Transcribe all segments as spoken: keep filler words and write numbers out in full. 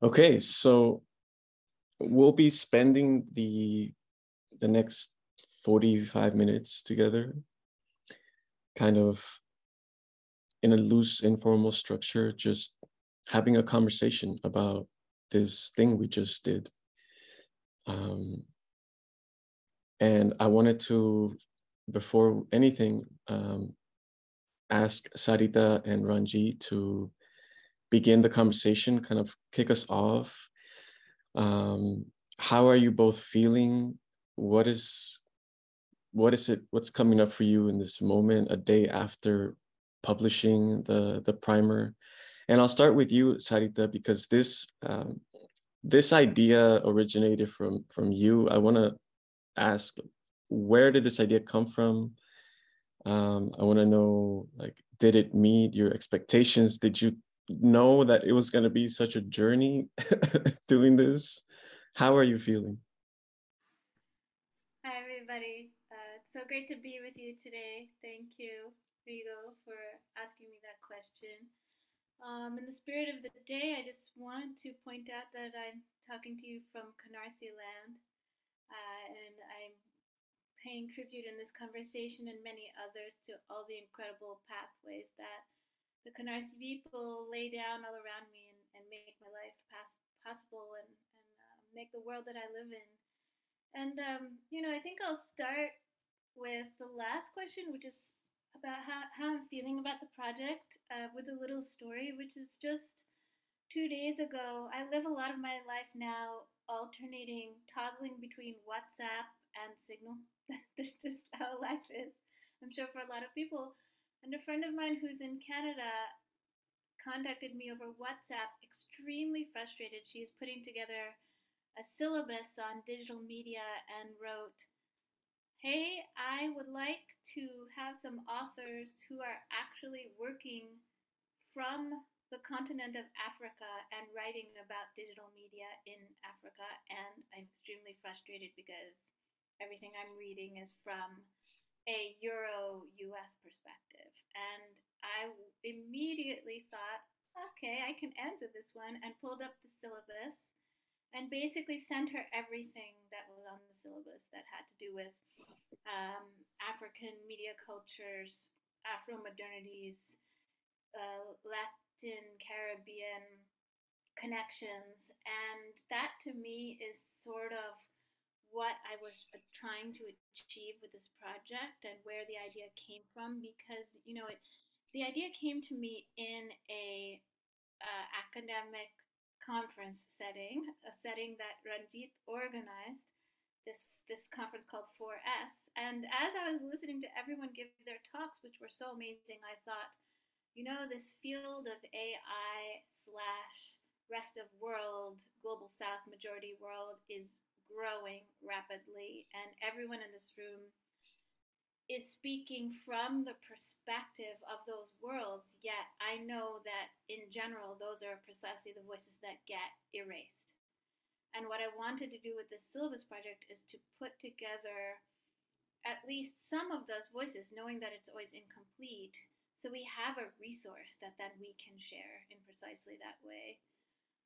Okay, so we'll be spending the the next forty-five minutes together, kind of in a loose, informal structure, just having a conversation about this thing we just did. Um, and I wanted to, before anything, um, ask Sareeta and Ranjit to begin the conversation, kind of kick us off. Um, how are you both feeling? What is, what is it, what's coming up for you in this moment, a day after publishing the, the primer? And I'll start with you, Sareeta, because this, um, this idea originated from, from you. I wanna ask, where did this idea come from? Um, I wanna know, like, did it meet your expectations? Did you know that it was gonna be such a journey doing this? How are you feeling? Hi, everybody. Uh, it's so great to be with you today. Thank you, Rigo, for asking me that question. Um, in the spirit of the day, I just want to point out that I'm talking to you from Canarsie land, uh, and I'm paying tribute in this conversation and many others to all the incredible pathways that the Canarsie people lay down all around me and, and make my life pass, possible and, and uh, make the world that I live in. And, um, you know, I think I'll start with the last question, which is about how, how I'm feeling about the project, uh, with a little story, which is just two days ago. I live a lot of my life now alternating, toggling between WhatsApp and Signal. That's just how life is, I'm sure, for a lot of people. And a friend of mine who's in Canada contacted me over WhatsApp, extremely frustrated. She's putting together a syllabus on digital media and wrote, "Hey, I would like to have some authors who are actually working from the continent of Africa and writing about digital media in Africa, and I'm extremely frustrated because everything I'm reading is from a Euro U S perspective." And I immediately thought, okay, I can answer this one, and pulled up the syllabus and basically sent her everything that was on the syllabus that had to do with um, African media cultures, Afro-modernities, uh, Latin Caribbean connections. And that, to me, is sort of what I was trying to achieve with this project and where the idea came from, because, you know, it, the idea came to me in a uh, academic conference setting, a setting that Ranjit organized, this this conference called four S. And as I was listening to everyone give their talks, which were so amazing, I thought, you know, this field of A I slash rest of world, global south majority world is growing rapidly, and everyone in this room is speaking from the perspective of those worlds, yet I know that in general those are precisely the voices that get erased. And what I wanted to do with this syllabus project is to put together at least some of those voices, knowing that it's always incomplete, so we have a resource that then we can share in precisely that way.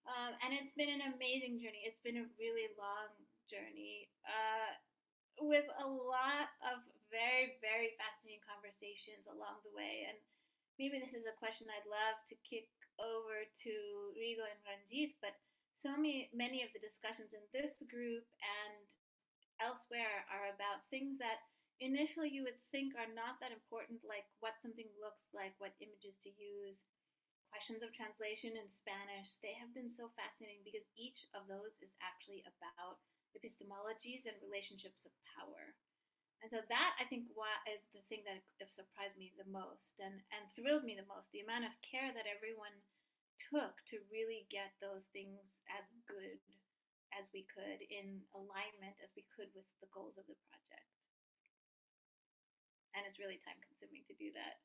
Um, and it's been an amazing journey. It's been a really long journey uh, with a lot of very, very fascinating conversations along the way. And maybe this is a question I'd love to kick over to Rigo and Ranjit, but so many, many of the discussions in this group and elsewhere are about things that initially you would think are not that important, like what something looks like, what images to use, questions of translation in Spanish. They have been so fascinating because each of those is actually about epistemologies and relationships of power. And so that, I think, is the thing that surprised me the most and, and thrilled me the most, the amount of care that everyone took to really get those things as good as we could, in alignment as we could with the goals of the project. And it's really time consuming to do that.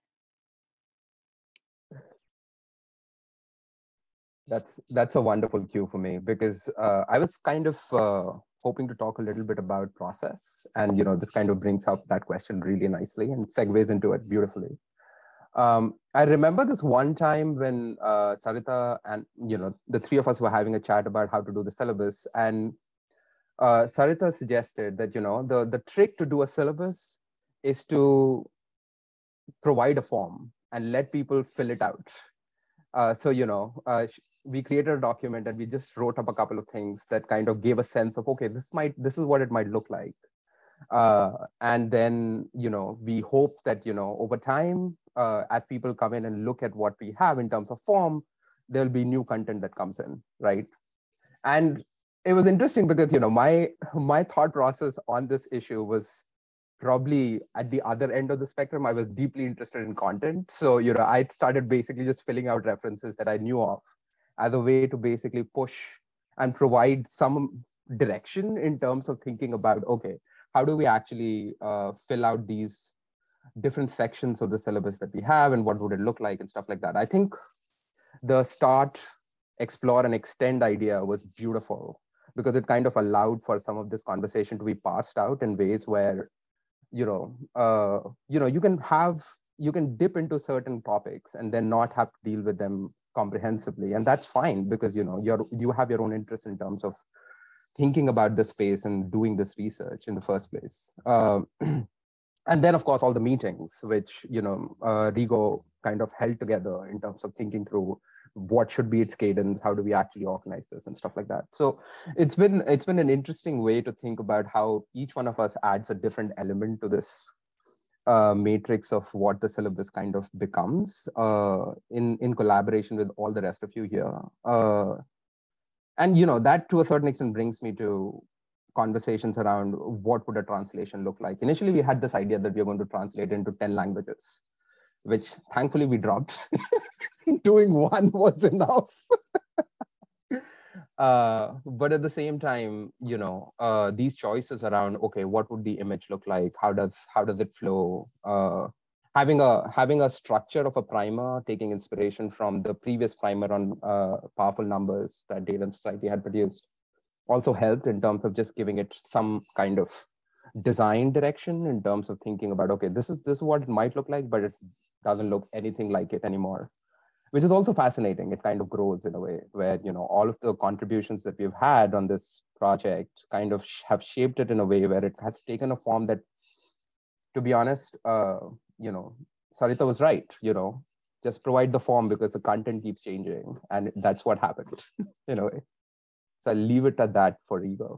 That's that's a wonderful cue for me, because uh, I was kind of uh, hoping to talk a little bit about process, and you know this kind of brings up that question really nicely and segues into it beautifully. Um, I remember this one time when uh, Sareeta and, you know, the three of us were having a chat about how to do the syllabus, and uh, Sareeta suggested that, you know, the, the trick to do a syllabus is to provide a form and let people fill it out. Uh, so, you know, uh, we created a document and we just wrote up a couple of things that kind of gave a sense of, okay, this might, this is what it might look like. Uh, and then, you know, we hope that, you know, over time, uh, as people come in and look at what we have in terms of form, there'll be new content that comes in, right? And it was interesting because, you know, my, my thought process on this issue was probably at the other end of the spectrum. I was deeply interested in content. So, you know, I started basically just filling out references that I knew of as a way to basically push and provide some direction in terms of thinking about, okay, how do we actually uh, fill out these different sections of the syllabus that we have and what would it look like and stuff like that. I think the start, explore and extend idea was beautiful because it kind of allowed for some of this conversation to be passed out in ways where, you know, uh, you know, you can have, you can dip into certain topics and then not have to deal with them comprehensively. And that's fine because, you know, you're, you have your own interest in terms of thinking about the space and doing this research in the first place. Uh, and then, of course, all the meetings, which, you know, uh, Rigo kind of held together in terms of thinking through what should be its cadence, how do we actually organize this and stuff like that. So it's been, it's been an interesting way to think about how each one of us adds a different element to this uh, matrix of what the syllabus kind of becomes uh, in, in collaboration with all the rest of you here. Uh, And, you know, that to a certain extent brings me to conversations around what would a translation look like. Initially, we had this idea that we were going to translate into ten languages, which thankfully we dropped. Doing one was enough. uh, but at the same time, you know, uh, these choices around, okay, what would the image look like? How does, how does it flow? Uh, Having a, having a structure of a primer, taking inspiration from the previous primer on uh, powerful numbers that Data and Society had produced, also helped in terms of just giving it some kind of design direction in terms of thinking about, okay, this is, this is what it might look like, but it doesn't look anything like it anymore, which is also fascinating. It kind of grows in a way where, you know, all of the contributions that we've had on this project kind of have shaped it in a way where it has taken a form that, to be honest, uh, you know, Sareeta was right, you know, just provide the form because the content keeps changing. And that's what happened in a way. So I'll leave it at that for Rigo.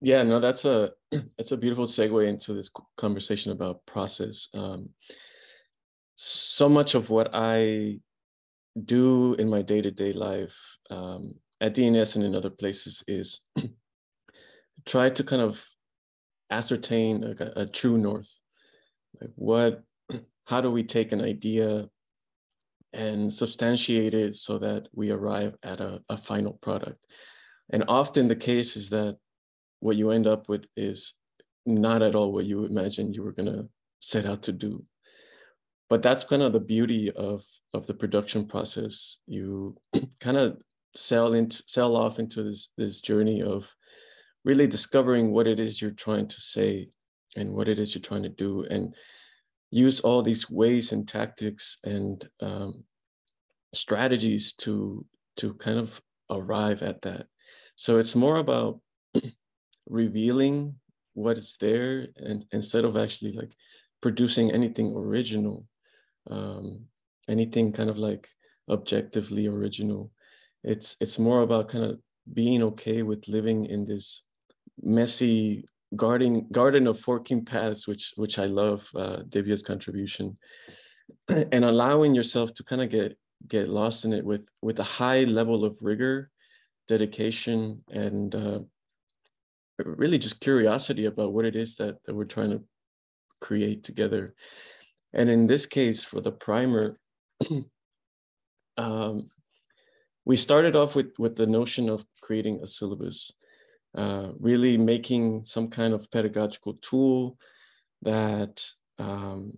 Yeah, no, that's a, that's a beautiful segue into this conversation about process. Um, so much of what I do in my day-to-day life um, at D N S and in other places is try to kind of ascertain a, a true north. Like what, how do we take an idea and substantiate it so that we arrive at a, a final product? And often the case is that what you end up with is not at all what you imagined you were going to set out to do. But that's kind of the beauty of, of the production process. You kind of sell into, sell off into this, this journey of really discovering what it is you're trying to say and what it is you're trying to do, and use all these ways and tactics and um, strategies to, to kind of arrive at that. So it's more about revealing what is there and instead of actually like producing anything original, um, anything kind of like objectively original. It's, it's more about kind of being okay with living in this messy, Garden, garden of forking paths, which which I love, uh, Divya's contribution, and allowing yourself to kind of get get lost in it with with a high level of rigor, dedication, and uh, really just curiosity about what it is that, that we're trying to create together. And in this case, for the primer, um, we started off with with the notion of creating a syllabus. Uh, really making some kind of pedagogical tool that um,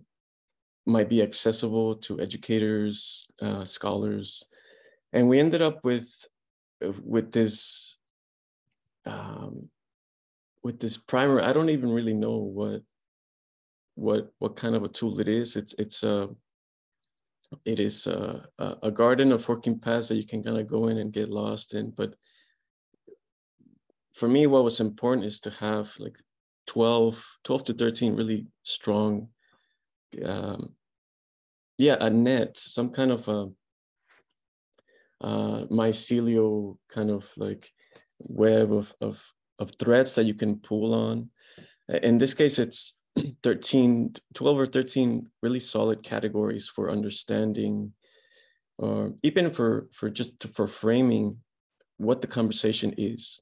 might be accessible to educators, uh, scholars. And we ended up with, with this, um, with this primer. I don't even really know what what what kind of a tool it is. It's it's a it is a, a garden of forking paths that you can kind of go in and get lost in. But for me, what was important is to have like twelve to thirteen really strong, um, yeah, a net, some kind of a uh, mycelial kind of like web of, of, of threads that you can pull on. In this case, it's thirteen, twelve or thirteen really solid categories for understanding, or even for, for just to, for framing what the conversation is.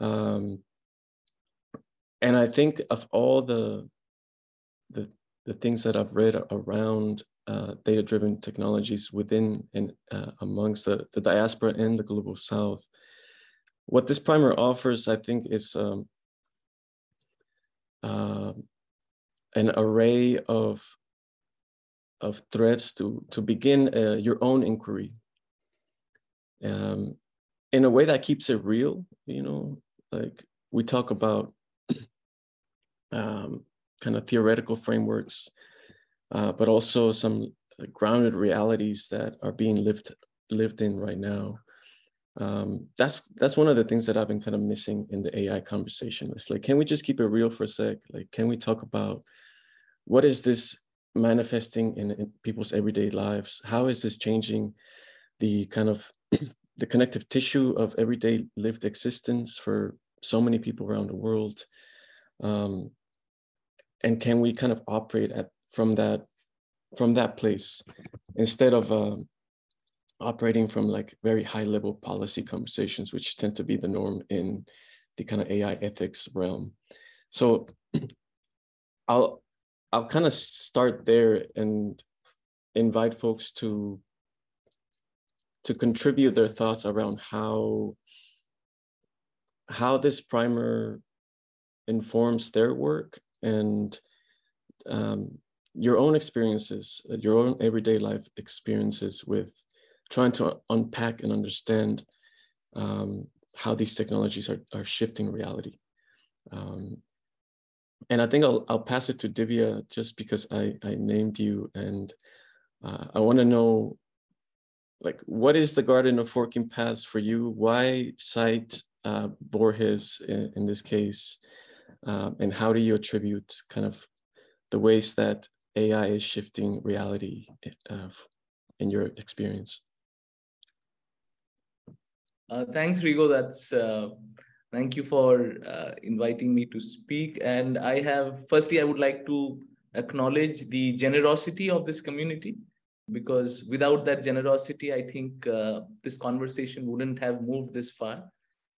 Um, and I think of all the, the, the things that I've read around uh, data-driven technologies within and uh, amongst the, the diaspora and the Global South, what this primer offers, I think, is um, uh, an array of, of threads to, to begin uh, your own inquiry um, in a way that keeps it real. You know, like we talk about um, kind of theoretical frameworks, uh, but also some grounded realities that are being lived, lived in right now. Um, that's that's one of the things that I've been kind of missing in the A I conversation. It's like, can we just keep it real for a sec? Like, can we talk about what is this manifesting in, in people's everyday lives? How is this changing the kind of the connective tissue of everyday lived existence for so many people around the world? Um, and can we kind of operate at from that from that place instead of um, operating from like very high level policy conversations, which tend to be the norm in the kind of A I ethics realm? So I'll I'll kind of start there and invite folks to to contribute their thoughts around how how this primer informs their work and um, your own experiences, your own everyday life experiences with trying to unpack and understand um, how these technologies are, are shifting reality. Um, and I think I'll, I'll pass it to Divya just because I, I named you, and uh, I wanna know, like, what is the garden of forking paths for you? Why cite uh, Borges in, in this case? Uh, and how do you attribute kind of the ways that A I is shifting reality uh, in your experience? Uh, thanks, Rigo. That's uh, thank you for uh, inviting me to speak. And I have, firstly, I would like to acknowledge the generosity of this community, because without that generosity, I think uh, this conversation wouldn't have moved this far.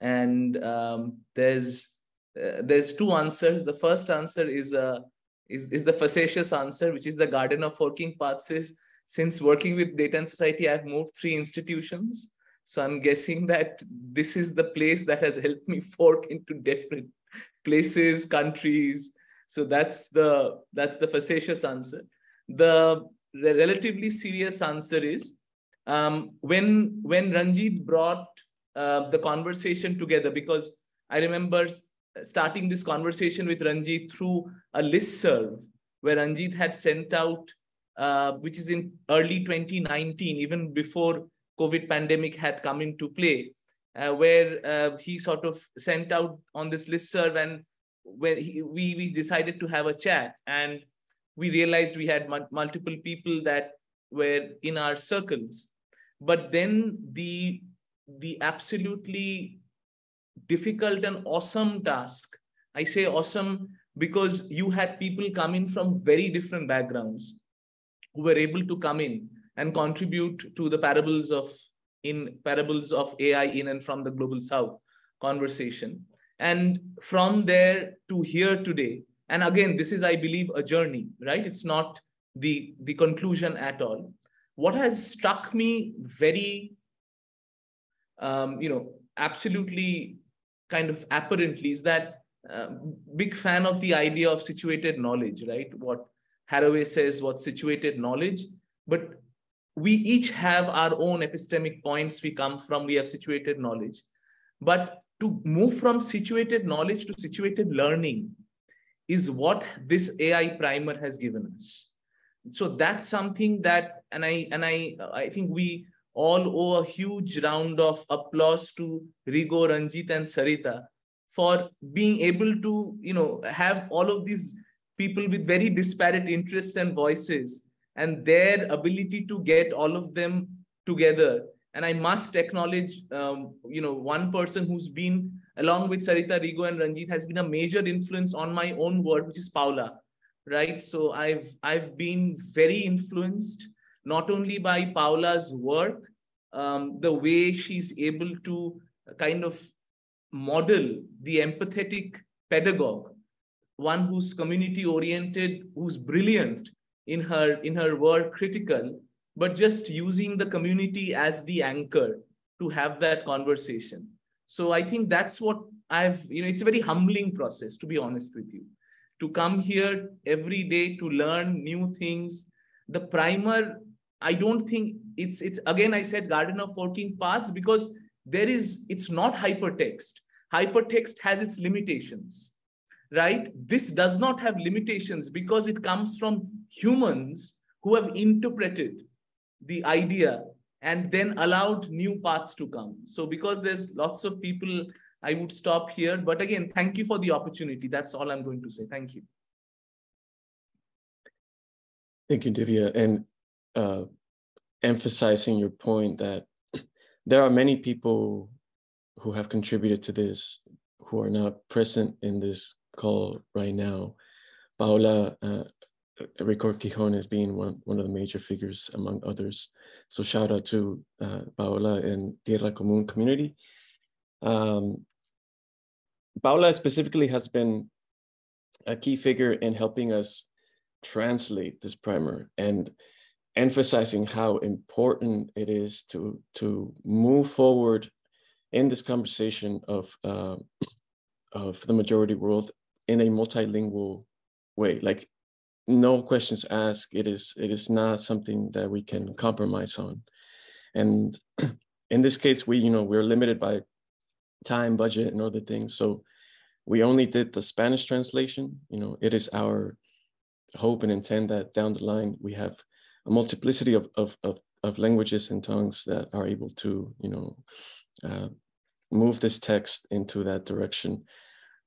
And um, there's uh, there's two answers. The first answer is uh, is is the facetious answer, which is the garden of forking paths. Is since working with Data and Society, I've moved three institutions. So I'm guessing that this is the place that has helped me fork into different places, countries. So that's the, that's the facetious answer. The relatively serious answer is, um, when, when Ranjit brought uh, the conversation together, because I remember starting this conversation with Ranjit through a listserv where Ranjit had sent out, uh, which is in early twenty nineteen, even before COVID pandemic had come into play, uh, where uh, he sort of sent out on this listserv, and where he, we, we decided to have a chat. And we realized we had multiple people that were in our circles. But then the, the absolutely difficult and awesome task, I say awesome because you had people come in from very different backgrounds who were able to come in and contribute to the parables of in parables of A I in and from the Global South conversation. And from there to here today, and again, this is, I believe, a journey, right? It's not the, the conclusion at all. What has struck me very, um, you know, absolutely kind of apparently is that uh, big fan of the idea of situated knowledge, right? What Haraway says, what situated knowledge, but we each have our own epistemic points we come from, we have situated knowledge. But to move from situated knowledge to situated learning is what this A I primer has given us. So that's something that, and I, and I, I think we all owe a huge round of applause to Rigo, Ranjit, and Sareeta for being able to, you know, have all of these people with very disparate interests and voices and their ability to get all of them together. And I must acknowledge, um, you know, one person who's been, along with Sareeta, Rigo, and Ranjit, has been a major influence on my own work, which is Paola, right? So I've, I've been very influenced, not only by Paola's work, um, the way she's able to kind of model the empathetic pedagogue, one who's community-oriented, who's brilliant in her, in her work, critical, but just using the community as the anchor to have that conversation. So I think that's what I've, you know, it's a very humbling process, to be honest with you, to come here every day to learn new things. The primer, I don't think it's, it's again, I said Garden of fourteen Paths, because there is, it's not hypertext. Hypertext has its limitations, right? This does not have limitations because it comes from humans who have interpreted the idea and then allowed new paths to come. So because there's lots of people, I would stop here. But again, thank you for the opportunity. That's all I'm going to say. Thank you. Thank you, Divya. And uh, emphasizing your point that there are many people who have contributed to this, who are not present in this call right now. Paola, uh, Rico Quijones being one, one of the major figures among others. So shout out to uh, Paola and Tierra Común community. Um, Paola specifically has been a key figure in helping us translate this primer and emphasizing how important it is to, to move forward in this conversation of, uh, of the majority world in a multilingual way. Like, no questions asked. It is, it is not something that we can compromise on. And in this case, we, you know, we're limited by time, budget, and other things. So we only did the Spanish translation. You know, it is our hope and intent that down the line, we have a multiplicity of, of, of, of languages and tongues that are able to, you know, uh, move this text into that direction.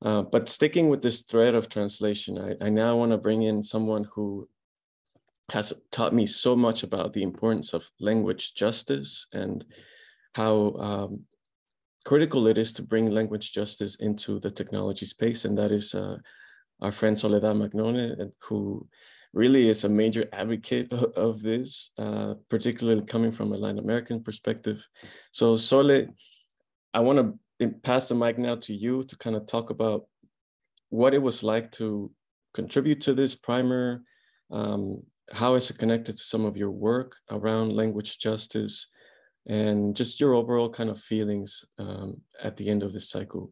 Uh, but sticking with this thread of translation, I, I now want to bring in someone who has taught me so much about the importance of language justice and how um, critical it is to bring language justice into the technology space. And that is uh, our friend Soledad Magnone, who really is a major advocate of, of this, uh, particularly coming from a Latin American perspective. So Sole, I want to And pass the mic now to you to kind of talk about what it was like to contribute to this primer, um, how is it connected to some of your work around language justice, and just your overall kind of feelings um, at the end of this cycle.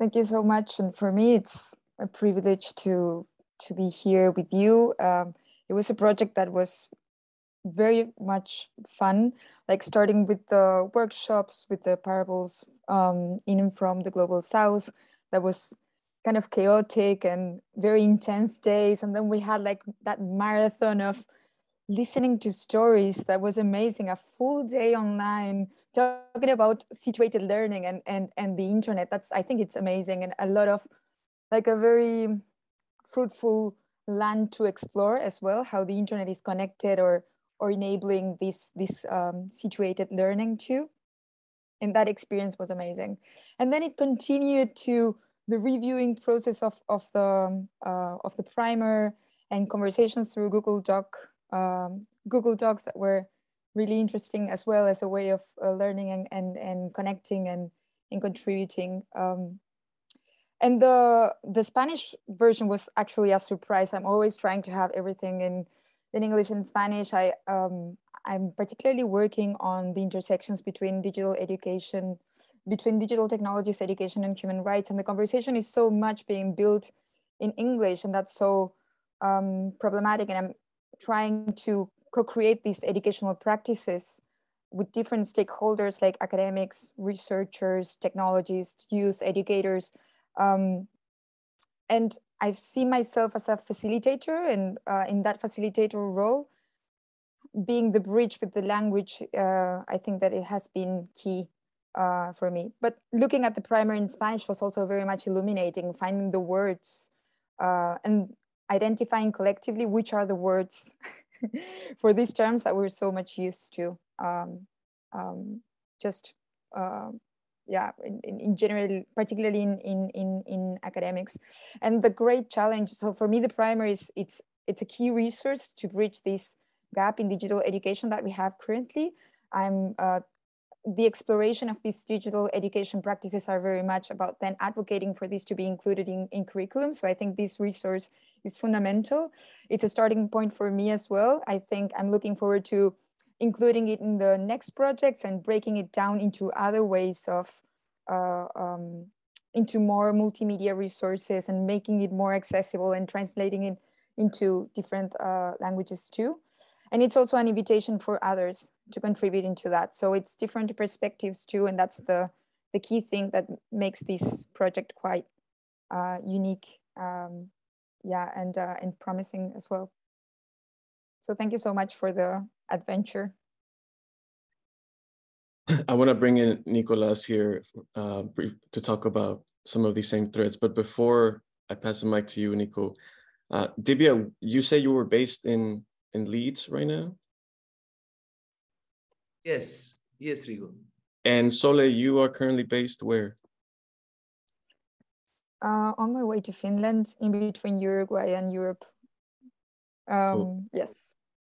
Thank you so much. And for me, it's a privilege to, to be here with you. Um, it was a project that was very much fun, like starting with the workshops, with the parables um, in and from the global south. That was kind of chaotic and very intense days. And then we had like that marathon of listening to stories that was amazing, a full day online, talking about situated learning and, and, and the internet. That's, I think it's amazing, and a lot of like a very fruitful land to explore as well, how the internet is connected or or enabling this, this um, situated learning too. And that experience was amazing. And then it continued to the reviewing process of, of, the, uh, of the primer and conversations through Google Doc, um, Google Docs that were really interesting as well as a way of uh, learning and, and, and connecting and, and contributing. Um, and the, the Spanish version was actually a surprise. I'm always trying to have everything in In English and Spanish. I, um, I'm particularly working on the intersections between digital education, between digital technologies, education, and human rights. And the conversation is so much being built in English, and that's so um, problematic. And I'm trying to co-create these educational practices with different stakeholders like academics, researchers, technologists, youth, educators, Um, and I see myself as a facilitator, and uh, in that facilitator role, being the bridge with the language, uh, I think that it has been key uh, for me. But looking at the primary in Spanish was also very much illuminating, finding the words uh, and identifying collectively which are the words for these terms that we're so much used to. Um, um, just, uh, yeah, in, in, in general, particularly in, in, in, in academics. And the great challenge, so for me, the primary is, it's, it's a key resource to bridge this gap in digital education that we have currently. I'm, uh, the exploration of these digital education practices are very much about then advocating for this to be included in, in curriculum. So I think this resource is fundamental. It's a starting point for me as well. I think I'm looking forward to including it in the next projects and breaking it down into other ways of, uh, um, into more multimedia resources and making it more accessible and translating it into different uh, languages too. And it's also an invitation for others to contribute into that. So it's different perspectives too, and that's the, the key thing that makes this project quite uh, unique, um, yeah, and, uh, and promising as well. So thank you so much for the adventure. I want to bring in Nicolás here uh, brief, to talk about some of these same threads, but before I pass the mic to you, Nico, uh, Divya, you say you were based in in Leeds right now? Yes, yes, Rigo. And Sole, you are currently based where? Uh, on my way to Finland, in between Uruguay and Europe. Um, cool. Yes.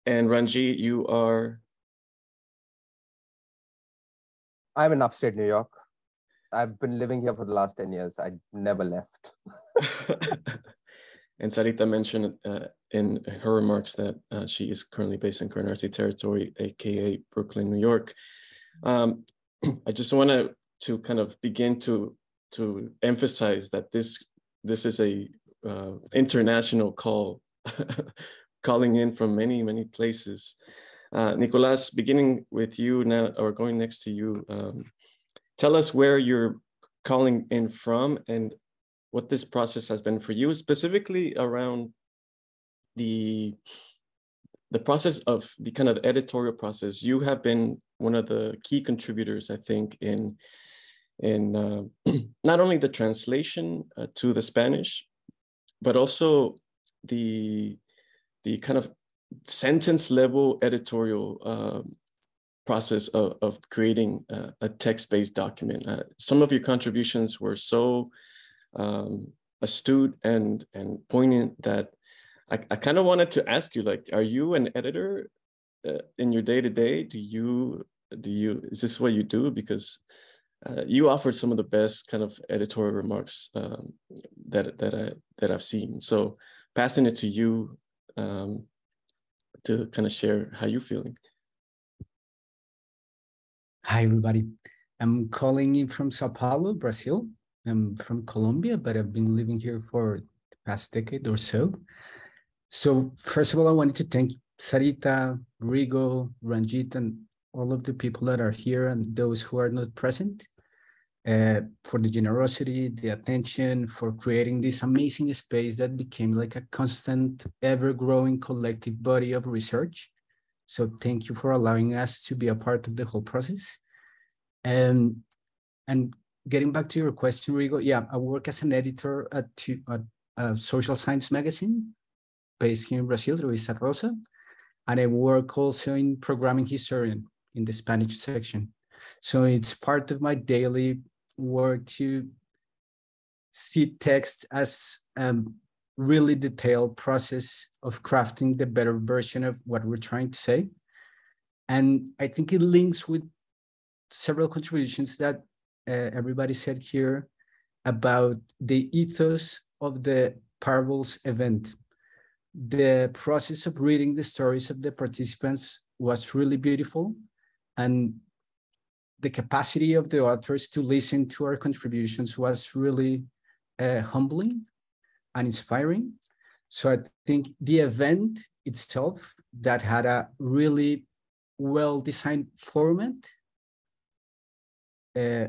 And Ranjit, you are? I'm in upstate New York. I've been living here for the last ten years. I never left. And Sareeta mentioned uh, in her remarks that uh, she is currently based in Canarsie territory, A K A Brooklyn, New York. Um, I just wanna to kind of begin to, to emphasize that this, this is a uh, international call, calling in from many, many places. Uh, Nicolás, beginning with you now, or going next to you, um, tell us where you're calling in from and what this process has been for you, specifically around the, the process of the kind of editorial process. You have been one of the key contributors, I think, in, in uh, not only the translation uh, to the Spanish, but also the, the kind of sentence level editorial uh, process of, of creating uh, a text-based document. Uh, some of your contributions were so um astute and and poignant that I, I kind of wanted to ask you, like, are you an editor uh, in your day-to-day? Do you do you is this what you do? Because uh, you offered some of the best kind of editorial remarks um, that that I that I've seen. So passing it to you um, to kind of share how you're feeling. Hi everybody, I'm calling in from Sao Paulo, Brazil. I'm from Colombia, but I've been living here for the past decade or so. So first of all, I wanted to thank Sareeta, Rigo, Ranjit, and all of the people that are here and those who are not present uh, for the generosity, the attention, for creating this amazing space that became like a constant, ever-growing collective body of research. So thank you for allowing us to be a part of the whole process. Um, and Getting back to your question, Rigo, yeah, I work as an editor at, two, at a social science magazine based here in Brazil, Revista Rosa, and I work also in programming historian in the Spanish section. So it's part of my daily work to see text as a really detailed process of crafting the better version of what we're trying to say. And I think it links with several contributions that Uh, everybody said here about the ethos of the Parables event. The process of reading the stories of the participants was really beautiful, and the capacity of the authors to listen to our contributions was really uh, humbling and inspiring. So I think the event itself, that had a really well-designed format, uh,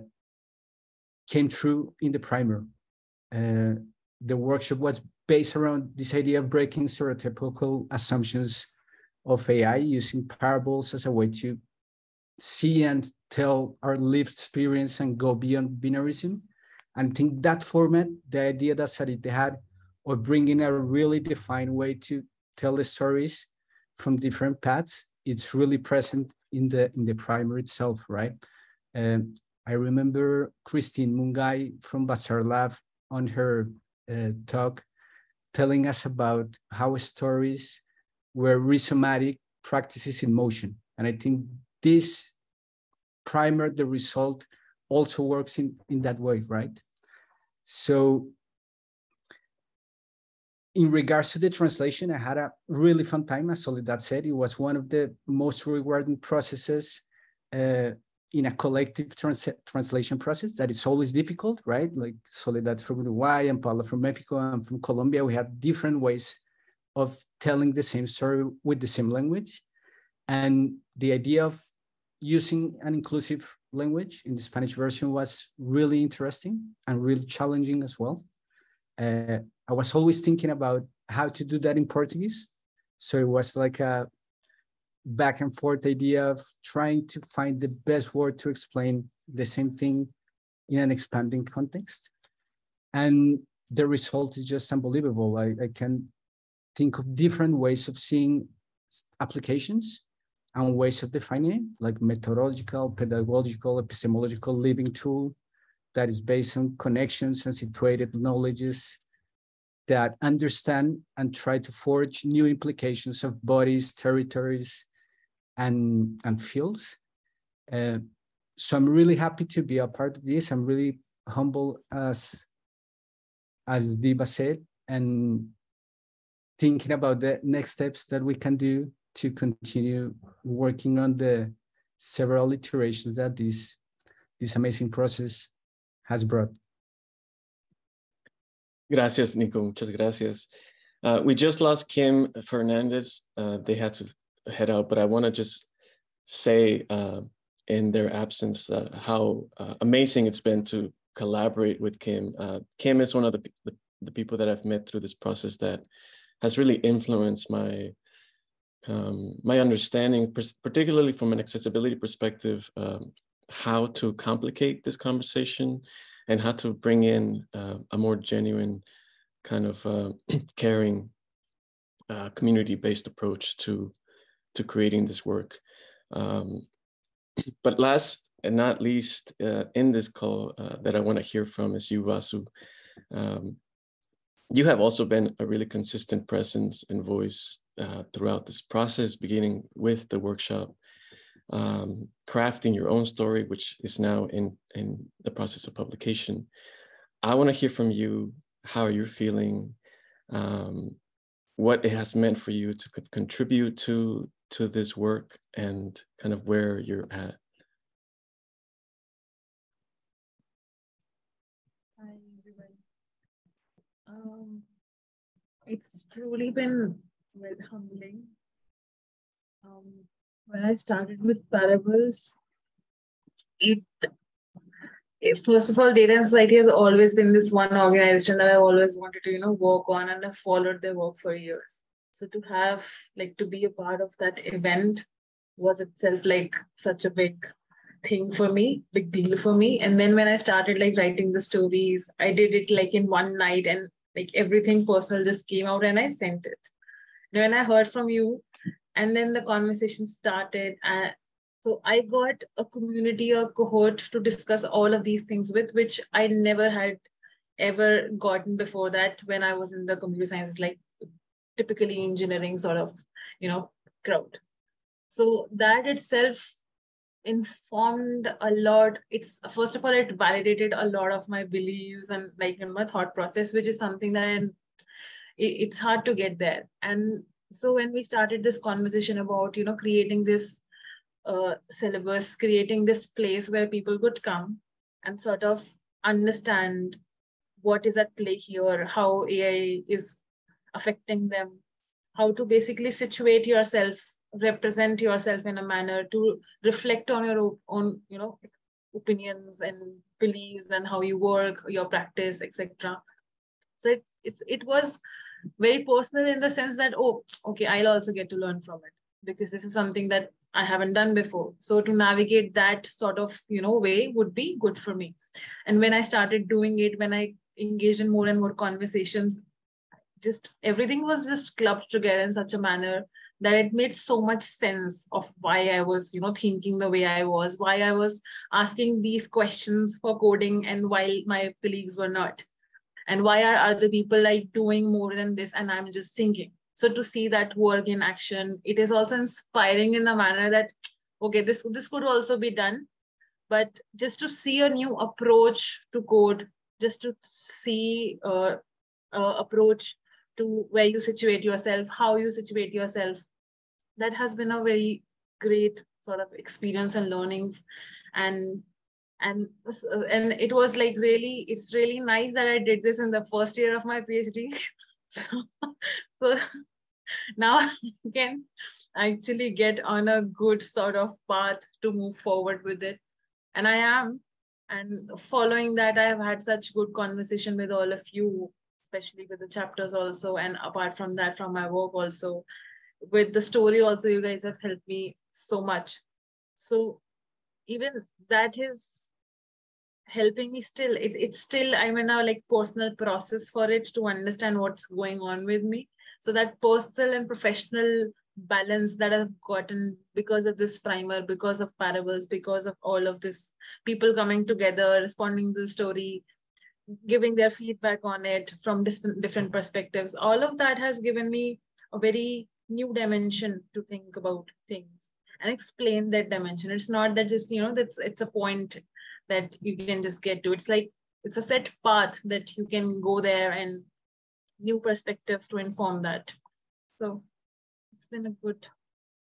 came true in the primer. Uh, the workshop was based around this idea of breaking stereotypical assumptions of A I, using parables as a way to see and tell our lived experience and go beyond binarism. And I think that format, the idea that Sareeta had of bringing a really defined way to tell the stories from different paths, it's really present in the in the primer itself, right? Um, I remember Christine Mungai from Baraza Lab on her uh, talk telling us about how stories were rhizomatic practices in motion. And I think this primer, the result, also works in, in that way, right? So in regards to the translation, I had a really fun time, as Soledad said. It was one of the most rewarding processes uh, in a collective trans translation process that is always difficult, right? Like Soledad from Uruguay and Paola from Mexico and from Colombia, we had different ways of telling the same story with the same language. And the idea of using an inclusive language in the Spanish version was really interesting and really challenging as well. Uh, I was always thinking about how to do that in Portuguese. So it was like a back and forth idea of trying to find the best word to explain the same thing in an expanding context. And the result is just unbelievable. I, I can think of different ways of seeing applications and ways of defining it, like methodological, pedagogical, epistemological living tool that is based on connections and situated knowledges that understand and try to forge new implications of bodies, territories, and, and fields. Uh, so I'm really happy to be a part of this. I'm really humble, as, as Divya said, and thinking about the next steps that we can do to continue working on the several iterations that this, this amazing process has brought. Gracias, Nico. Muchas gracias. Uh, we just lost Kim Fernandez. Uh, they had to head out, but I want to just say uh, in their absence uh, how uh, amazing it's been to collaborate with Kim. Uh, Kim is one of the, the, the people that I've met through this process that has really influenced my Um, my understanding, particularly from an accessibility perspective, um, how to complicate this conversation and how to bring in uh, a more genuine kind of uh, caring uh, community-based approach to, to creating this work. Um, but last and not least uh, in this call uh, that I want to hear from is Yuvasu. Um, you have also been a really consistent presence and voice Uh, throughout this process, beginning with the workshop, um, crafting your own story, which is now in, in the process of publication. I want to hear from you how you're feeling, um, what it has meant for you to contribute to, to this work, and kind of where you're at. Hi, everybody. Um, it's truly been very humbling. Um, when I started with parables, it, it first of all, Data and Society has always been this one organization that I always wanted to, you know, work on, and I've followed their work for years. So to have, like, to be a part of that event was itself like such a big thing for me, big deal for me. And then when I started like writing the stories, I did it like in one night, and like everything personal just came out and I sent it. When I heard from you, and then the conversation started, and so I got a community or cohort to discuss all of these things with, which I never had ever gotten before that when I was in the computer sciences, like typically engineering sort of, you know, crowd. So that itself informed a lot. It's first of all, it validated a lot of my beliefs and like in my thought process, which is something that I it's hard to get there. And so when we started this conversation about, you know, creating this uh, syllabus, creating this place where people could come and sort of understand what is at play here, how A I is affecting them, how to basically situate yourself, represent yourself in a manner to reflect on your own, you know, opinions and beliefs and how you work, your practice, et cetera, So it, it, it was very personal in the sense that, oh, okay, I'll also get to learn from it because this is something that I haven't done before. So to navigate that sort of, you know, way would be good for me. And when I started doing it, when I engaged in more and more conversations, just everything was just clubbed together in such a manner that it made so much sense of why I was, you know, thinking the way I was, why I was asking these questions for coding and why my colleagues were not, and why are other people like doing more than this and I'm just thinking. So to see that work in action, it is also inspiring in the manner that, okay, this, this could also be done, but just to see a new approach to code, just to see uh, uh, approach to where you situate yourself, how you situate yourself. That has been a very great sort of experience and learnings. And, and, and it was like really, it's really nice that I did this in the first year of my PhD. so, so now I can actually get on a good sort of path to move forward with it. And I am. And following that, I have had such good conversation with all of you, especially with the chapters also, and apart from that, from my work also, with the story also, you guys have helped me so much. So even that is helping me still. It, it's still, I'm in a like personal process for it to understand what's going on with me. So that personal and professional balance that I've gotten because of this primer, because of parables, because of all of this, people coming together, responding to the story, giving their feedback on it from different perspectives. All of that has given me a very new dimension to think about things and explain that dimension. It's not that just, you know, that's it's a point that you can just get to. It's like, it's a set path that you can go there and new perspectives to inform that. So it's been a good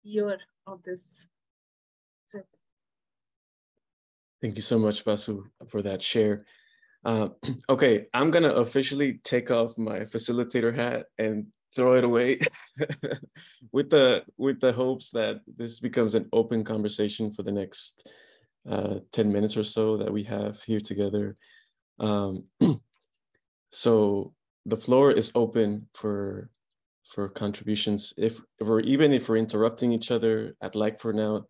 year of this. Thank you so much, Vasu, for that share. Uh, okay, I'm gonna officially take off my facilitator hat and throw it away with the with the hopes that this becomes an open conversation for the next uh, ten minutes or so that we have here together. Um, so the floor is open for for contributions. If we're even if we're interrupting each other, I'd like for now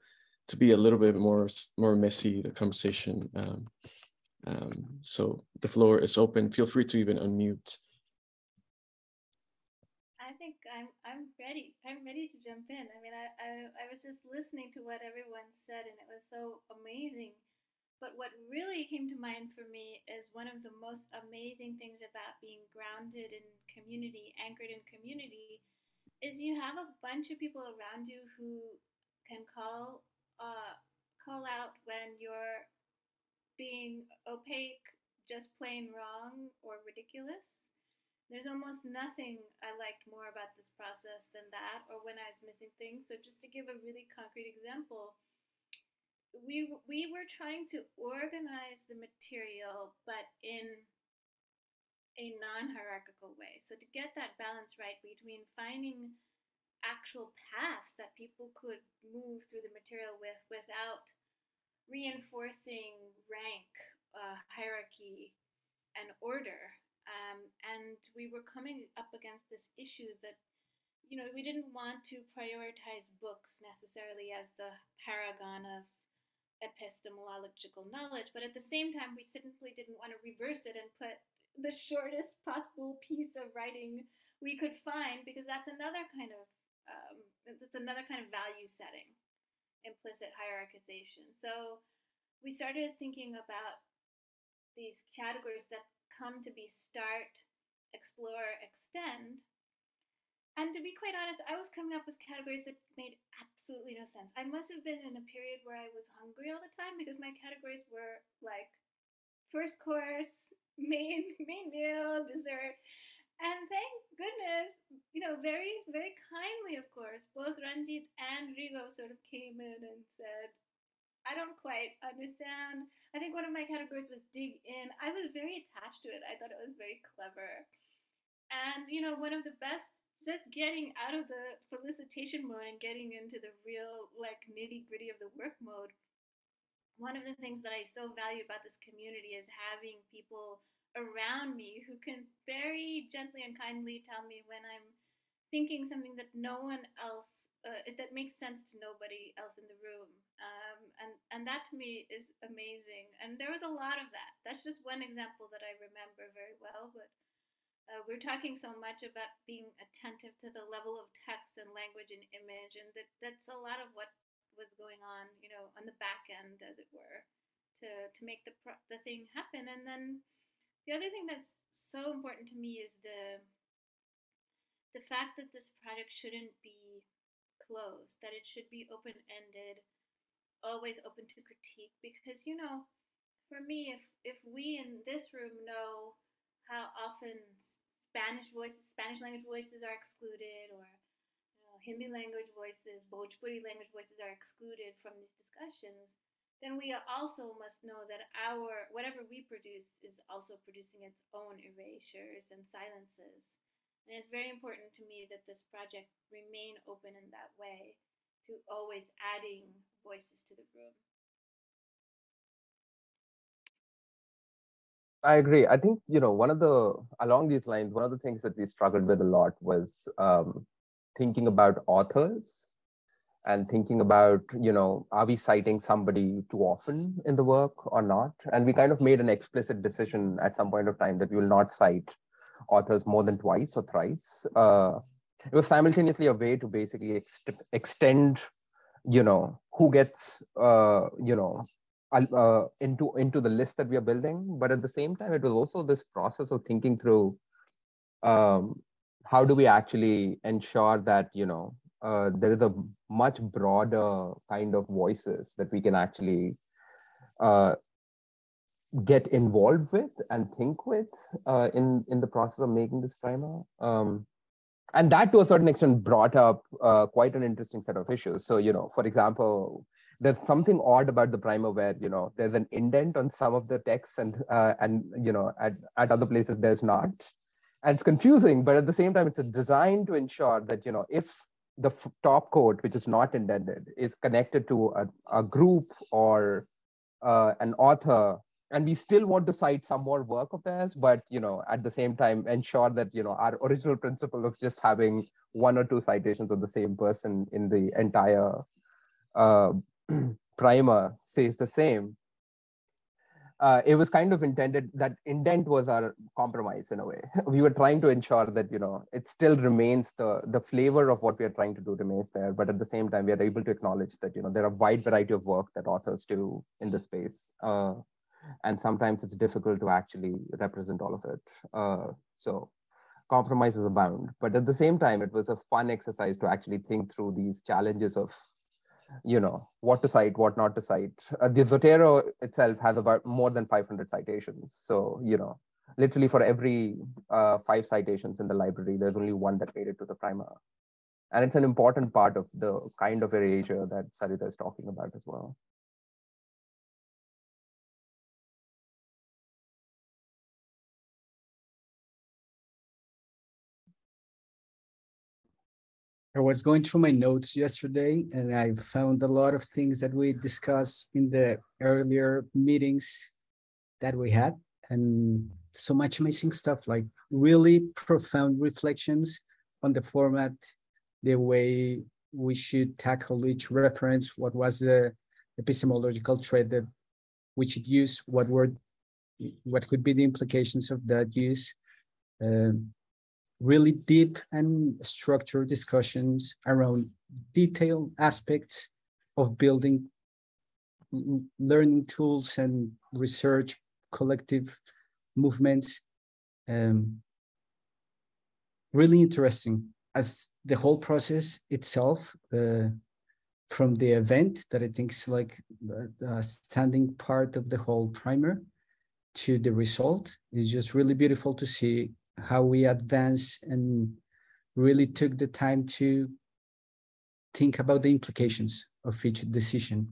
to be a little bit more more messy, the conversation. Um, Um, so the floor is open. Feel free to even unmute. I think I'm I'm ready. I'm ready to jump in. I mean, I, I, I was just listening to what everyone said and it was so amazing. But what really came to mind for me is one of the most amazing things about being grounded in community, anchored in community, is you have a bunch of people around you who can call, uh, call out when you're being opaque, just plain wrong, or ridiculous. There's almost nothing I liked more about this process than that, or when I was missing things. So just to give a really concrete example, we, we were trying to organize the material, but in a non-hierarchical way. So to get that balance right between finding actual paths that people could move through the material with without reinforcing rank, uh, hierarchy, and order. Um, and we were coming up against this issue that, you know, we didn't want to prioritize books necessarily as the paragon of epistemological knowledge, but at the same time, we simply didn't want to reverse it and put the shortest possible piece of writing we could find, because that's another kind of, um, that's another kind of value setting. Implicit hierarchization. So we started thinking about these categories that come to be start, explore, extend. And to be quite honest, I was coming up with categories that made absolutely no sense. I must have been in a period where I was hungry all the time because my categories were like first course, main, main meal, dessert. And thank goodness, you know, very, very kindly, of course, both Ranjit and Rigo sort of came in and said, I don't quite understand. I think one of my categories was dig in. I was very attached to it. I thought it was very clever. And, you know, one of the best, just getting out of the felicitation mode and getting into the real, like, nitty gritty of the work mode, one of the things that I so value about this community is having people around me who can very gently and kindly tell me when I'm thinking something that no one else, uh, that makes sense to nobody else in the room. Um, and, and that to me is amazing. And there was a lot of that. That's just one example that I remember very well. But uh, we're talking so much about being attentive to the level of text and language and image. And that, that's a lot of what was going on, you know, on the back end, as it were, to, to make the, pro- the thing happen. And then the other thing that's so important to me is the the fact that this project shouldn't be closed, that it should be open-ended, always open to critique. Because, you know, for me, if if we in this room know how often Spanish voices, Spanish language voices are excluded, or you know, Hindi language voices, Bhojpuri language voices are excluded from these discussions, then we also must know that our whatever we produce is also producing its own erasures and silences. And it's very important to me that this project remain open in that way, to always adding voices to the room. I agree. I think, you know, one of the, along these lines, one of the things that we struggled with a lot was um, thinking about authors and thinking about, you know, are we citing somebody too often in the work or not? And we kind of made an explicit decision at some point of time that we will not cite authors more than twice or thrice. Uh, it was simultaneously a way to basically ex- extend, you know, who gets, uh, you know, uh, into into the list that we are building. But at the same time, it was also this process of thinking through um, how do we actually ensure that, you know, uh, there is a much broader kind of voices that we can actually uh, get involved with and think with uh, in, in the process of making this primer. Um, and that to a certain extent brought up uh, quite an interesting set of issues. So, you know, for example, there's something odd about the primer where, you know, there's an indent on some of the texts and, uh, and you know, at, at other places there's not. And it's confusing, but at the same time, it's designed to ensure that, you know, if the f- top quote, which is not indented, is connected to a, a group or uh, an author, and we still want to cite some more work of theirs, but, you know, at the same time, ensure that, you know, our original principle of just having one or two citations of the same person in the entire uh, primer stays the same. Uh, it was kind of intended, that indent was our compromise in a way. We were trying to ensure that, you know, it still remains the, the flavor of what we are trying to do remains there. But at the same time, we are able to acknowledge that, you know, there are a wide variety of work that authors do in the space. Uh, And sometimes it's difficult to actually represent all of it. Uh, so compromises abound. But at the same time, it was a fun exercise to actually think through these challenges of, you know, what to cite, what not to cite. Uh, the Zotero itself has about more than five hundred citations. So, you know, literally for every uh, five citations in the library, there's only one that made it to the primer. And it's an important part of the kind of erasure that Sareeta is talking about as well. I was going through my notes yesterday and I found a lot of things that we discussed in the earlier meetings that we had, and so much amazing stuff, like really profound reflections on the format, the way we should tackle each reference, what was the epistemological thread that we should use, what were, what could be the implications of that use. Um, really deep and structured discussions around detailed aspects of building learning tools and research collective movements. Um, really interesting as the whole process itself, uh, from the event that I think is like a standing part of the whole primer to the result, is just really beautiful to see how we advance and really took the time to think about the implications of each decision.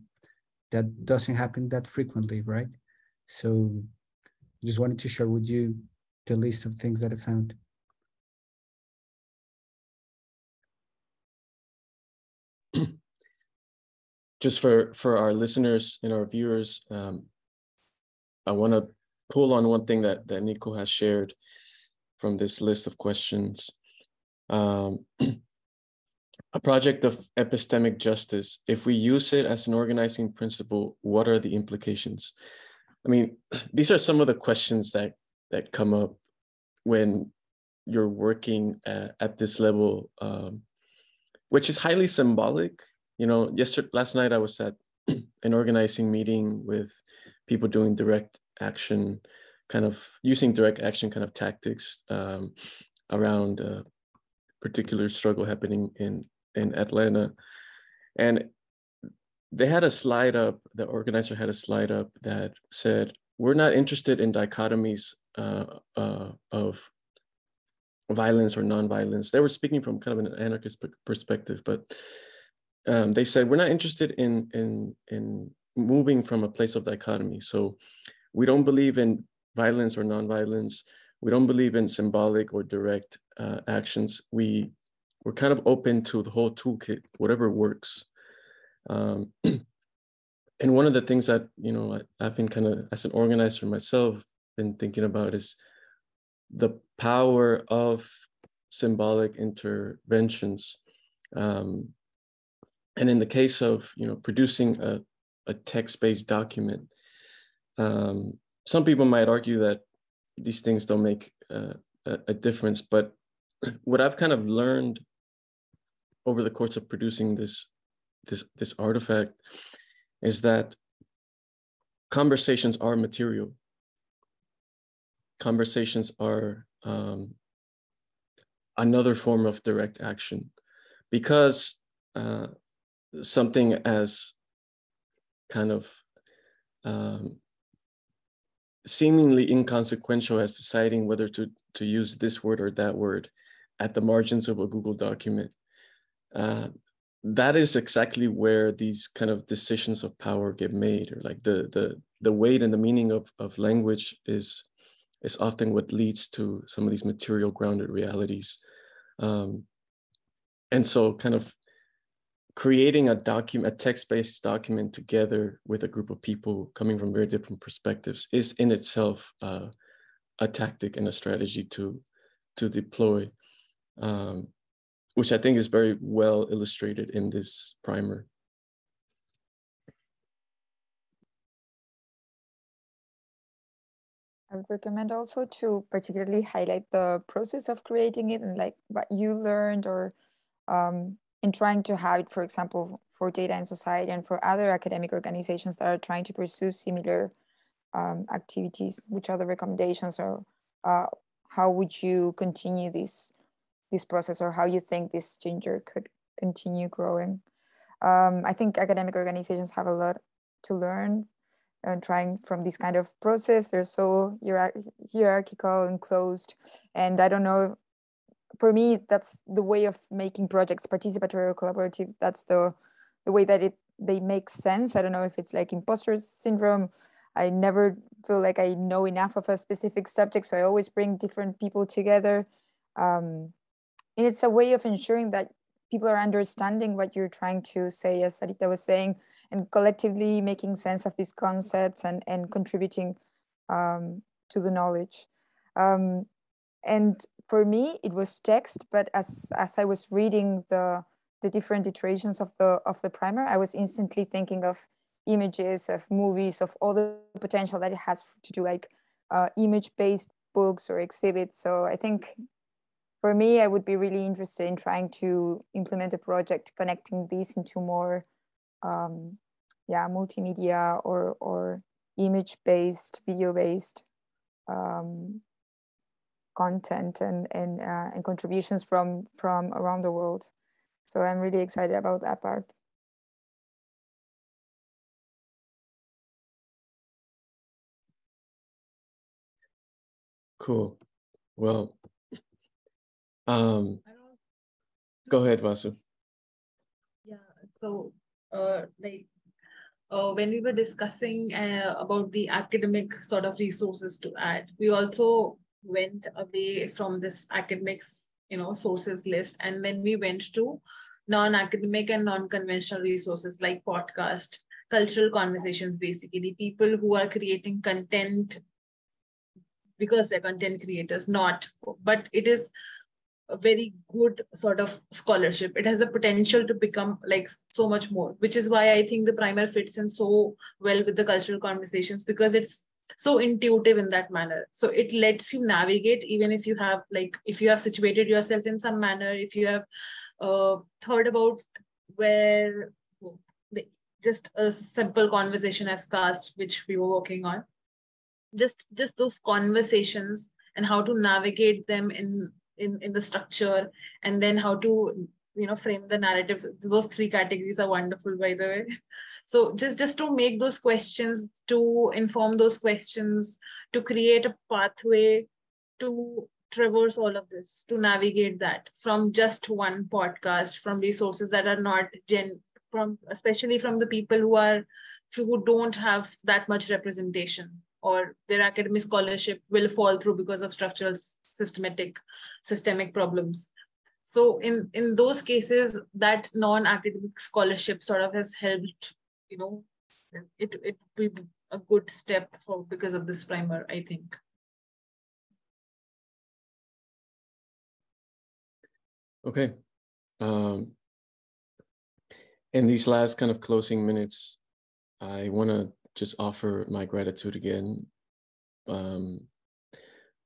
That doesn't happen that frequently, right? So just wanted to share with you the list of things that I found. Just for, for our listeners and our viewers, um, I want to pull on one thing that, that Nico has shared from this list of questions. Um, a project of epistemic justice, if we use it as an organizing principle, what are the implications? I mean, these are some of the questions that, that come up when you're working at, at this level, um, which is highly symbolic. You know, yesterday, last night I was at an organizing meeting with people doing direct action, kind of using direct action kind of tactics um, around a particular struggle happening in, in Atlanta. And they had a slide up, the organizer had a slide up that said, we're not interested in dichotomies uh, uh, of violence or nonviolence. They were speaking from kind of an anarchist perspective, but um, they said, we're not interested in, in, in moving from a place of dichotomy. So we don't believe in violence or nonviolence. We don't believe in symbolic or direct uh, actions. We, we're kind of open to the whole toolkit, whatever works. Um, and one of the things that, you know, I, I've been kind of, as an organizer myself, been thinking about is the power of symbolic interventions. Um, and in the case of, you know, producing a, a text-based document, um, some people might argue that these things don't make uh, a, a difference, but what I've kind of learned over the course of producing this this this artifact is that conversations are material. Conversations are um, another form of direct action, because uh, something as kind of um, seemingly inconsequential as deciding whether to, to use this word or that word at the margins of a Google document, uh, that is exactly where these kind of decisions of power get made, or like the the the weight and the meaning of, of language is is often what leads to some of these material grounded realities. Um, and so kind of creating a document, a text-based document together with a group of people coming from very different perspectives is in itself uh, a tactic and a strategy to, to deploy, um, which I think is very well illustrated in this primer. I would recommend also to particularly highlight the process of creating it and like what you learned, or um, in trying to have it, for example, for Data and Society and for other academic organizations that are trying to pursue similar um, activities. Which are the recommendations, or uh, how would you continue this this process, or how you think this ginger could continue growing? Um, I think academic organizations have a lot to learn and trying from this kind of process. They're so hierarchical and closed. And I don't know, for me, that's the way of making projects participatory or collaborative. That's the, the way that it they make sense. I don't know if it's like imposter syndrome. I never feel like I know enough of a specific subject, so I always bring different people together. Um, and it's a way of ensuring that people are understanding what you're trying to say, as Sareeta was saying, and collectively making sense of these concepts and, and contributing um, to the knowledge. Um, and for me, it was text, but as, as I was reading the, the different iterations of the, of the primer, I was instantly thinking of images, of movies, of all the potential that it has to do, like uh, image-based books or exhibits. So I think for me, I would be really interested in trying to implement a project connecting these into more Um, yeah, multimedia or, or image-based, video-based um, content and, and, uh, and contributions from, from around the world. So I'm really excited about that part. Cool. Well, um, go ahead, Vasu. Yeah, so Uh, like uh, when we were discussing uh, about the academic sort of resources to add, we also went away from this academics, you know, sources list, and then we went to non-academic and non-conventional resources like podcast, cultural conversations, basically people who are creating content because they're content creators, not, for, but it is a very good sort of scholarship. It has the potential to become like so much more, which is why I think the primer fits in so well with the cultural conversations, because it's so intuitive in that manner. So it lets you navigate, even if you have like, if you have situated yourself in some manner, if you have uh, thought about where the, just a simple conversation as cast, which we were working on, just, just those conversations and how to navigate them in, in, in the structure, and then how to, you know, frame the narrative. Those three categories are wonderful, by the way. So just, just to make those questions, to inform those questions, to create a pathway, to traverse all of this, to navigate that from just one podcast, from resources that are not gen, from especially from the people who are, who don't have that much representation, or their academic scholarship will fall through because of structural systematic, systemic problems. So in, in those cases, that non-academic scholarship sort of has helped, you know, it it be a good step for because of this primer, I think. Okay. Um, in these last kind of closing minutes, I want to just offer my gratitude again, um,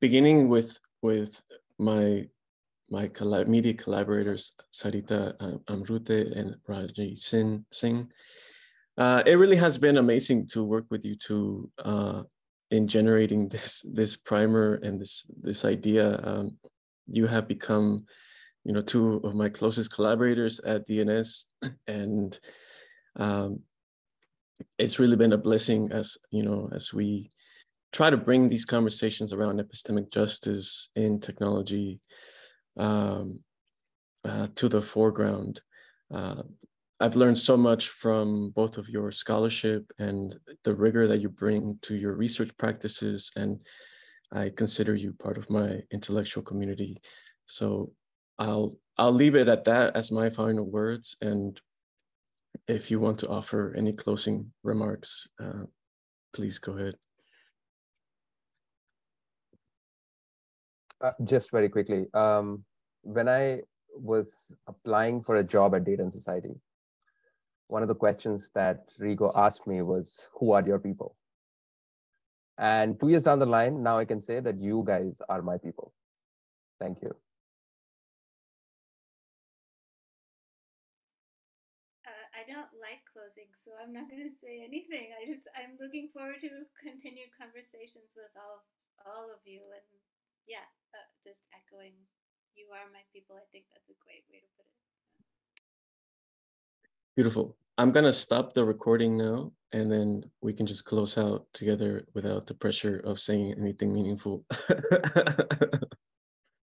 beginning with with my my media collaborators, Sareeta Amrute and Ranjit Singh. Uh, it really has been amazing to work with you two uh, in generating this this primer and this this idea. Um, you have become, you know, two of my closest collaborators at D N S, and um, it's really been a blessing as you know as we try to bring these conversations around epistemic justice in technology Um, uh, to the foreground. Uh, I've learned so much from both of your scholarship and the rigor that you bring to your research practices, and I consider you part of my intellectual community. So I'll I'll leave it at that as my final words. And if you want to offer any closing remarks, uh, please go ahead. Uh, just very quickly, um, when I was applying for a job at Data and Society, one of the questions that Rigo asked me was, who are your people? And two years down the line, now I can say that you guys are my people. Thank you. Uh, I don't like closing, so I'm not going to say anything. I just, I'm looking forward to continued conversations with all, all of you. And yeah, uh, just echoing, you are my people. I think that's a great way to put it. Beautiful. I'm going to stop the recording now, and then we can just close out together without the pressure of saying anything meaningful.